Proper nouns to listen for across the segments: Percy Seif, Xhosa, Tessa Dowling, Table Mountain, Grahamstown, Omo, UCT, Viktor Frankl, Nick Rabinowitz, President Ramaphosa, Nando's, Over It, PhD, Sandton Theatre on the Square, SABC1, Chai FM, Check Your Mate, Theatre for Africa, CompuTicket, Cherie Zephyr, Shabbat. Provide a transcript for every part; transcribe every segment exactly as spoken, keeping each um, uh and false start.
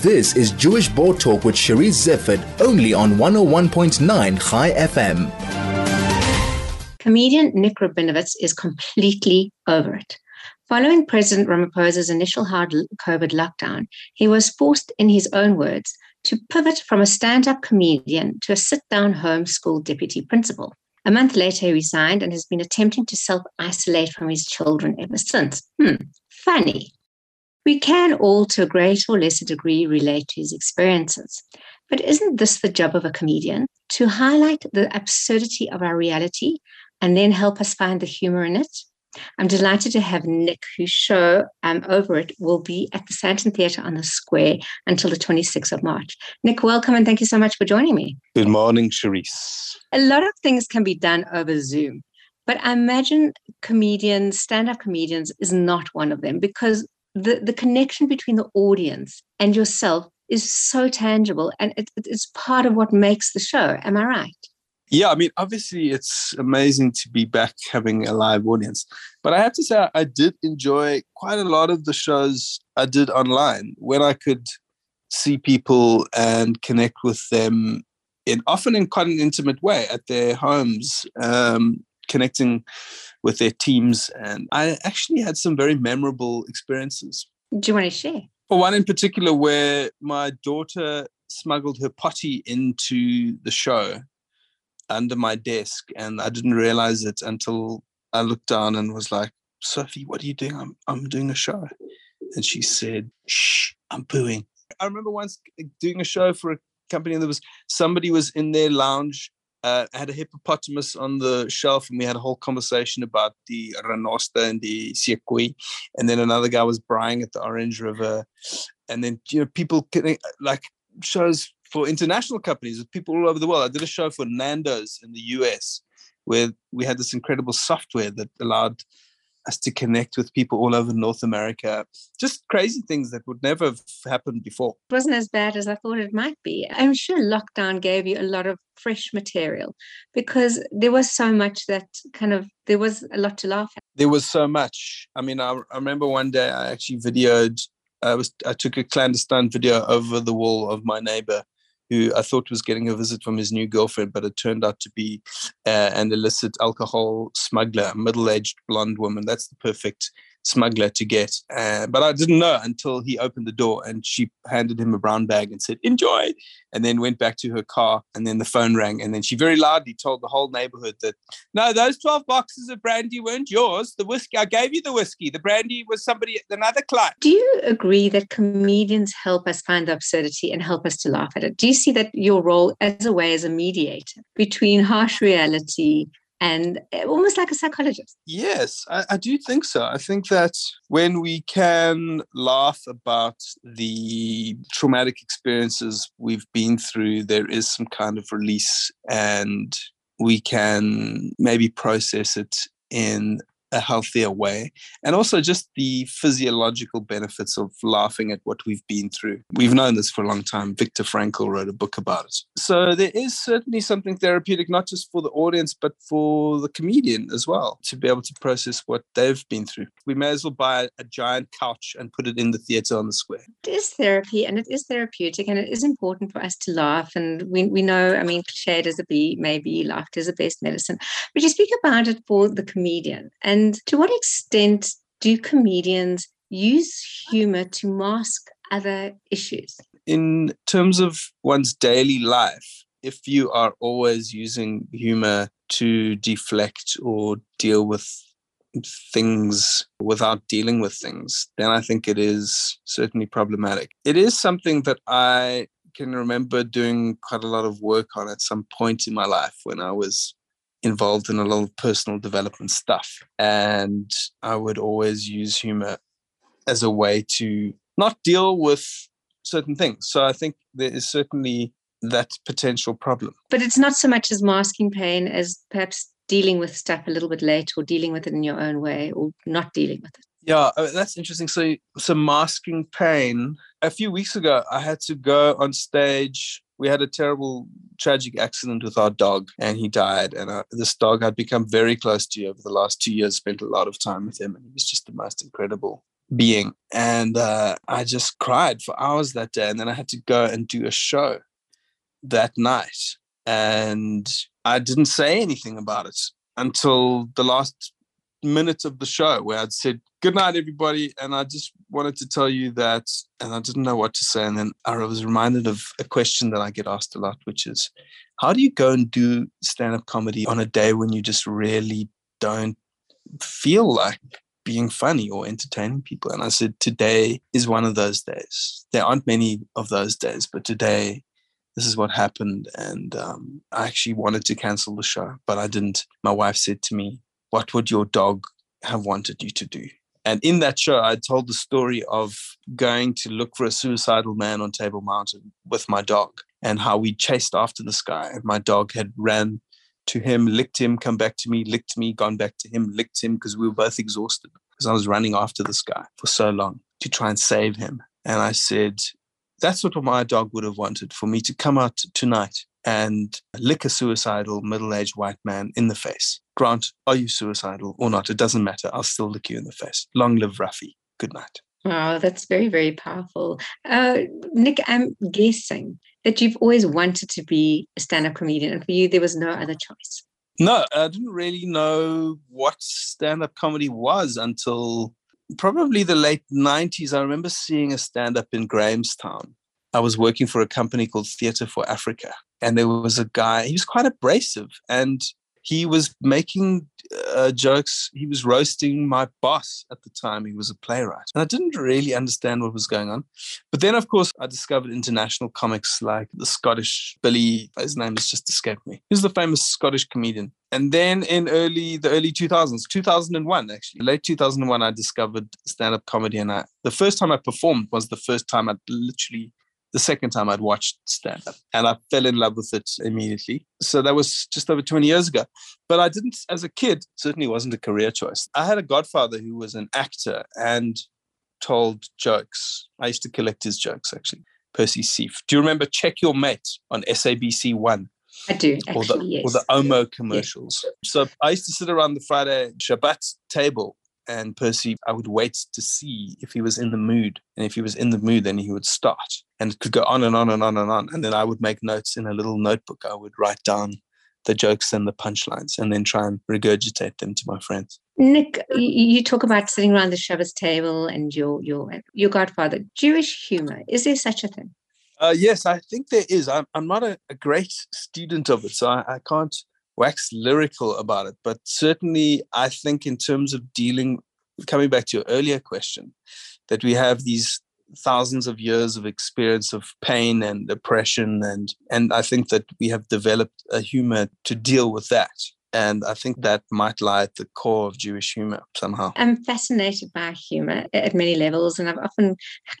This is Jewish Board Talk with Cherie Zephyr, only on one oh one point nine Chai F M. Comedian Nick Rabinowitz is completely over it. Following President Ramaphosa's initial hard COVID lockdown, he was forced, in his own words, to pivot from a stand-up comedian to a sit-down home school deputy principal. A month later, he resigned and has been attempting to self-isolate from his children ever since. Hmm, funny. We can all, to a greater or lesser degree, relate to his experiences. But isn't this the job of a comedian? To highlight the absurdity of our reality and then help us find the humor in it? I'm delighted to have Nick, whose show, um, Over It, will be at the Sandton Theatre on the Square until the twenty-sixth of March. Nick, welcome and thank you so much for joining me. Good morning, Cherise. A lot of things can be done over Zoom, but I imagine comedians, stand-up comedians, is not one of them, because the, the connection between the audience and yourself is so tangible, and it, it's part of what makes the show. Am I right? Yeah, I mean, obviously it's amazing to be back having a live audience. But I have to say, I did enjoy quite a lot of the shows I did online when I could see people and connect with them, in often in quite an intimate way at their homes, um, connecting with their teams. And I actually had some very memorable experiences. Do you want to share? Well, one in particular where my daughter smuggled her potty into the show under my desk, and I didn't realize it until I looked down and was like, "Sophie, what are you doing? I'm I'm doing a show." And she said, "Shh, I'm pooing." I remember once doing a show for a company, and there was somebody was in their lounge, uh, had a hippopotamus on the shelf, and we had a whole conversation about the ranosta and the siakui. And then another guy was brying at the Orange River, and then, you know, people like shows for international companies with people all over the world. I did a show for Nando's in the U S where we had this incredible software that allowed us to connect with people all over North America. Just crazy things that would never have happened before. It wasn't as bad as I thought it might be. I'm sure lockdown gave you a lot of fresh material, because there was so much that kind of, there was a lot to laugh at. There was so much. I mean, I, I remember one day I actually videoed, I was I took a clandestine video over the wall of my neighbor, who I thought was getting a visit from his new girlfriend, but it turned out to be uh, an illicit alcohol smuggler, a middle-aged blonde woman. That's the perfect smuggler to get. Uh, but I didn't know until he opened the door and she handed him a brown bag and said, "Enjoy," and then went back to her car, and then the phone rang, and then she very loudly told the whole neighborhood that, "No, those twelve boxes of brandy weren't yours. The whiskey, I gave you the whiskey. The brandy was somebody, another client." Do you agree that comedians help us find the absurdity and help us to laugh at it? Do you see that your role as a way as a mediator between harsh reality and almost like a psychologist? Yes, I, I do think so. I think that when we can laugh about the traumatic experiences we've been through, there is some kind of release, and we can maybe process it in a healthier way. And also just the physiological benefits of laughing at what we've been through. We've known this for a long time. Viktor Frankl wrote a book about it. So there is certainly something therapeutic, not just for the audience, but for the comedian as well, to be able to process what they've been through. We may as well buy a giant couch and put it in the theatre on the square. It is therapy, and it is therapeutic, and it is important for us to laugh. And we, we know, I mean, cliched as a bee, maybe laughter is the best medicine. But you speak about it for the comedian. And And to what extent do comedians use humor to mask other issues? In terms of one's daily life, if you are always using humor to deflect or deal with things without dealing with things, then I think it is certainly problematic. It is something that I can remember doing quite a lot of work on at some point in my life when I was involved in a lot of personal development stuff. And I would always use humor as a way to not deal with certain things. So I think there is certainly that potential problem. But it's not so much as masking pain as perhaps dealing with stuff a little bit late, or dealing with it in your own way, or not dealing with it. Yeah, that's interesting. So, so masking pain. A few weeks ago, I had to go on stage. We had a terrible, tragic accident with our dog, and he died. And I, this dog, I'd become very close to over the last two years, spent a lot of time with him. And he was just the most incredible being. And uh, I just cried for hours that day. And then I had to go and do a show that night. And I didn't say anything about it until the last minute of the show, where I'd said, good night, everybody. And I just wanted to tell you that, and I didn't know what to say. And then I was reminded of a question that I get asked a lot, which is, how do you go and do stand-up comedy on a day when you just really don't feel like being funny or entertaining people? And I said, today is one of those days. There aren't many of those days, but today, this is what happened. And um, I actually wanted to cancel the show, but I didn't. My wife said to me, what would your dog have wanted you to do? And in that show, I told the story of going to look for a suicidal man on Table Mountain with my dog, and how we chased after this guy. And my dog had ran to him, licked him, come back to me, licked me, gone back to him, licked him, because we were both exhausted, because I was running after this guy for so long to try and save him. And I said, that's what my dog would have wanted, for me to come out tonight and lick a suicidal middle-aged white man in the face. Grant, are you suicidal or not? It doesn't matter. I'll still lick you in the face. Long live Rafi. Good night. Oh, that's very, very powerful. Uh, Nick, I'm guessing that you've always wanted to be a stand-up comedian, and for you, there was no other choice. No, I didn't really know what stand-up comedy was until probably the late nineties. I remember seeing a stand-up in Grahamstown. I was working for a company called Theatre for Africa, and there was a guy, he was quite abrasive, and he was making uh, jokes. He was roasting my boss at the time. He was a playwright. And I didn't really understand what was going on. But then, of course, I discovered international comics like the Scottish Billy, his name has just escaped me. He was the famous Scottish comedian. And then in early the early two thousands, two thousand one, actually, late two thousand one, I discovered stand-up comedy. And I, the first time I performed was the first time I'd literally... the second time I'd watched stand-up, and I fell in love with it immediately. So that was just over twenty years ago. But I didn't, as a kid, certainly wasn't a career choice. I had a godfather who was an actor and told jokes. I used to collect his jokes, actually. Percy Seif. Do you remember Check Your Mate on S A B C one? I do, actually, or the, yes. Or the Omo commercials. Yes. So I used to sit around the Friday Shabbat table, and Percy, I would wait to see if he was in the mood. And if he was in the mood, then he would start. And it could go on and on and on and on. And then I would make notes in a little notebook. I would write down the jokes and the punchlines and then try and regurgitate them to my friends. Nick, you talk about sitting around the Shabbos table and your your your godfather. Jewish humor, is there such a thing? Uh, yes, I think there is. I'm, I'm not a, a great student of it, so I, I can't wax lyrical about it. But certainly I think in terms of dealing, coming back to your earlier question, that we have these thousands of years of experience of pain and oppression. And, and I think that we have developed a humor to deal with that. And I think that might lie at the core of Jewish humor somehow. I'm fascinated by humor at many levels. And I've often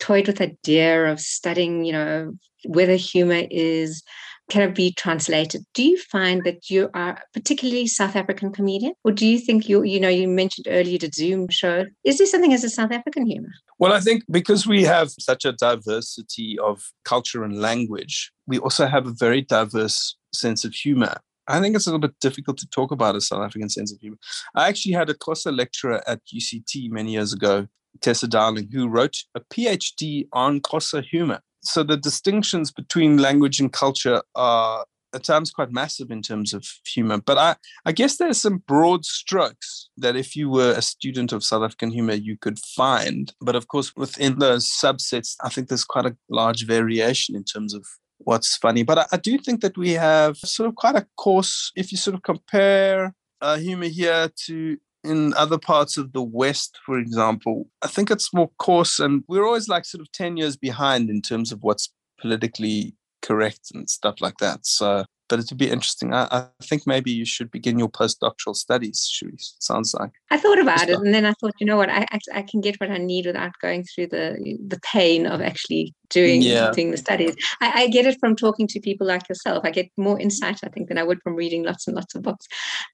toyed with the idea of studying, you know, whether humor is, can it be translated? Do you find that you are particularly South African comedian? Or do you think you, you know, you mentioned earlier the Zoom show. Is there something as a South African humor? Well, I think because we have such a diversity of culture and language, we also have a very diverse sense of humor. I think it's a little bit difficult to talk about a South African sense of humor. I actually had a Xhosa lecturer at U C T many years ago, Tessa Dowling, who wrote a P H D on Xhosa humor. So the distinctions between language and culture are at times quite massive in terms of humor. But I, I guess there's some broad strokes that if you were a student of South African humor, you could find. But of course, within those subsets, I think there's quite a large variation in terms of what's funny. But I, I do think that we have sort of quite a coarse, if you sort of compare uh, humor here to in other parts of the West, for example, I think it's more coarse, and we're always like sort of ten years behind in terms of what's politically correct and stuff like that. So, but it would be interesting. I, I think maybe you should begin your postdoctoral studies, Cherie. Sounds like. I thought about it, and then I thought, you know what, I I, I can get what I need without going through the the pain of actually doing, yeah. doing the studies. I, I get it from talking to people like yourself. I get more insight, I think, than I would from reading lots and lots of books.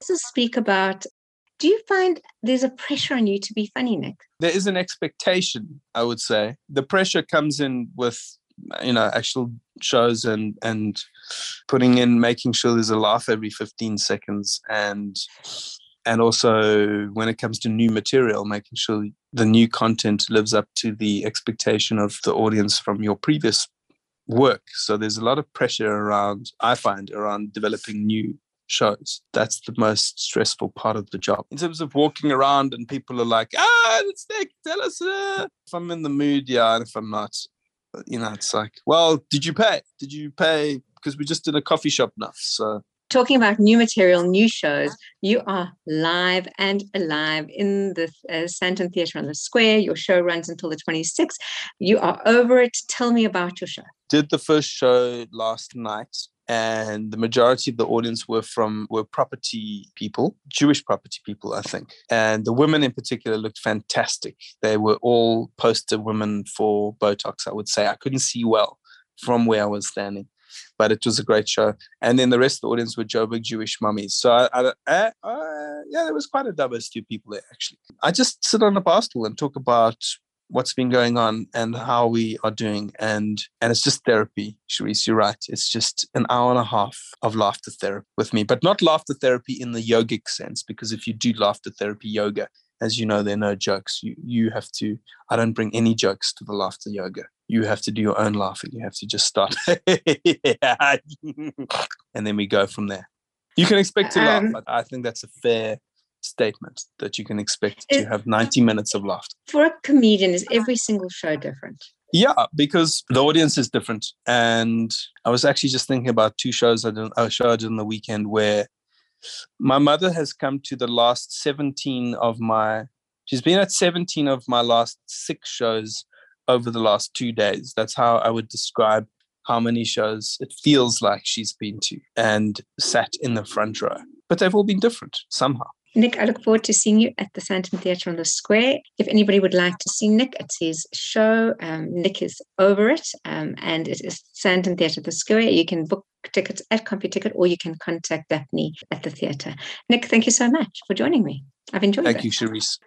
Let's speak about, do you find there's a pressure on you to be funny, Nick? There is an expectation, I would say. The pressure comes in with, you know, actual shows and and putting in, making sure there's a laugh every fifteen seconds and And also when it comes to new material, making sure the new content lives up to the expectation of the audience from your previous work. So there's a lot of pressure around, I find, around developing new shows. That's the most stressful part of the job. In terms of walking around and people are like, ah, it's Nick, tell us. Uh. If I'm in the mood, yeah, and if I'm not, you know, it's like, well, did you pay? Did you pay? Because we're just in a coffee shop now, so. Talking about new material, new shows, you are live and alive in the uh, Sandton Theatre on the Square. Your show runs until the twenty-sixth. You are over it. Tell me about your show. Did the first show last night, and the majority of the audience were from were property people, Jewish property people, I think. And the women in particular looked fantastic. They were all poster women for Botox, I would say. I couldn't see well from where I was standing. But it was a great show. And then the rest of the audience were Joburg Jewish mummies. So, I, I, I, I, yeah, there was quite a diverse few people there, actually. I just sit on a barstool and talk about what's been going on and how we are doing. And and it's just therapy, Cherise, you're right. It's just an hour and a half of laughter therapy with me. But not laughter therapy in the yogic sense, because if you do laughter therapy yoga, as you know, there are no jokes. You you have to, I don't bring any jokes to the laughter yoga. You have to do your own laughing. You have to just start. And then we go from there. You can expect to laugh, um, but I think that's a fair statement that you can expect it, to have ninety minutes of laughter. For a comedian, is every single show different? Yeah, because the audience is different. And I was actually just thinking about two shows I did, a show I did on the weekend where my mother has come to the last seventeen of my, she's been at seventeen of my last six shows over the last two days. That's how I would describe how many shows it feels like she's been to and sat in the front row. But they've all been different somehow. Nick, I look forward to seeing you at the Sandton Theatre on the Square. If anybody would like to see Nick, it's his show. Um, Nick is over it, um, and it is Sandton Theatre on the Square. You can book tickets at CompuTicket, or you can contact Daphne at the theatre. Nick, thank you so much for joining me. I've enjoyed it. Thank you, Cherise.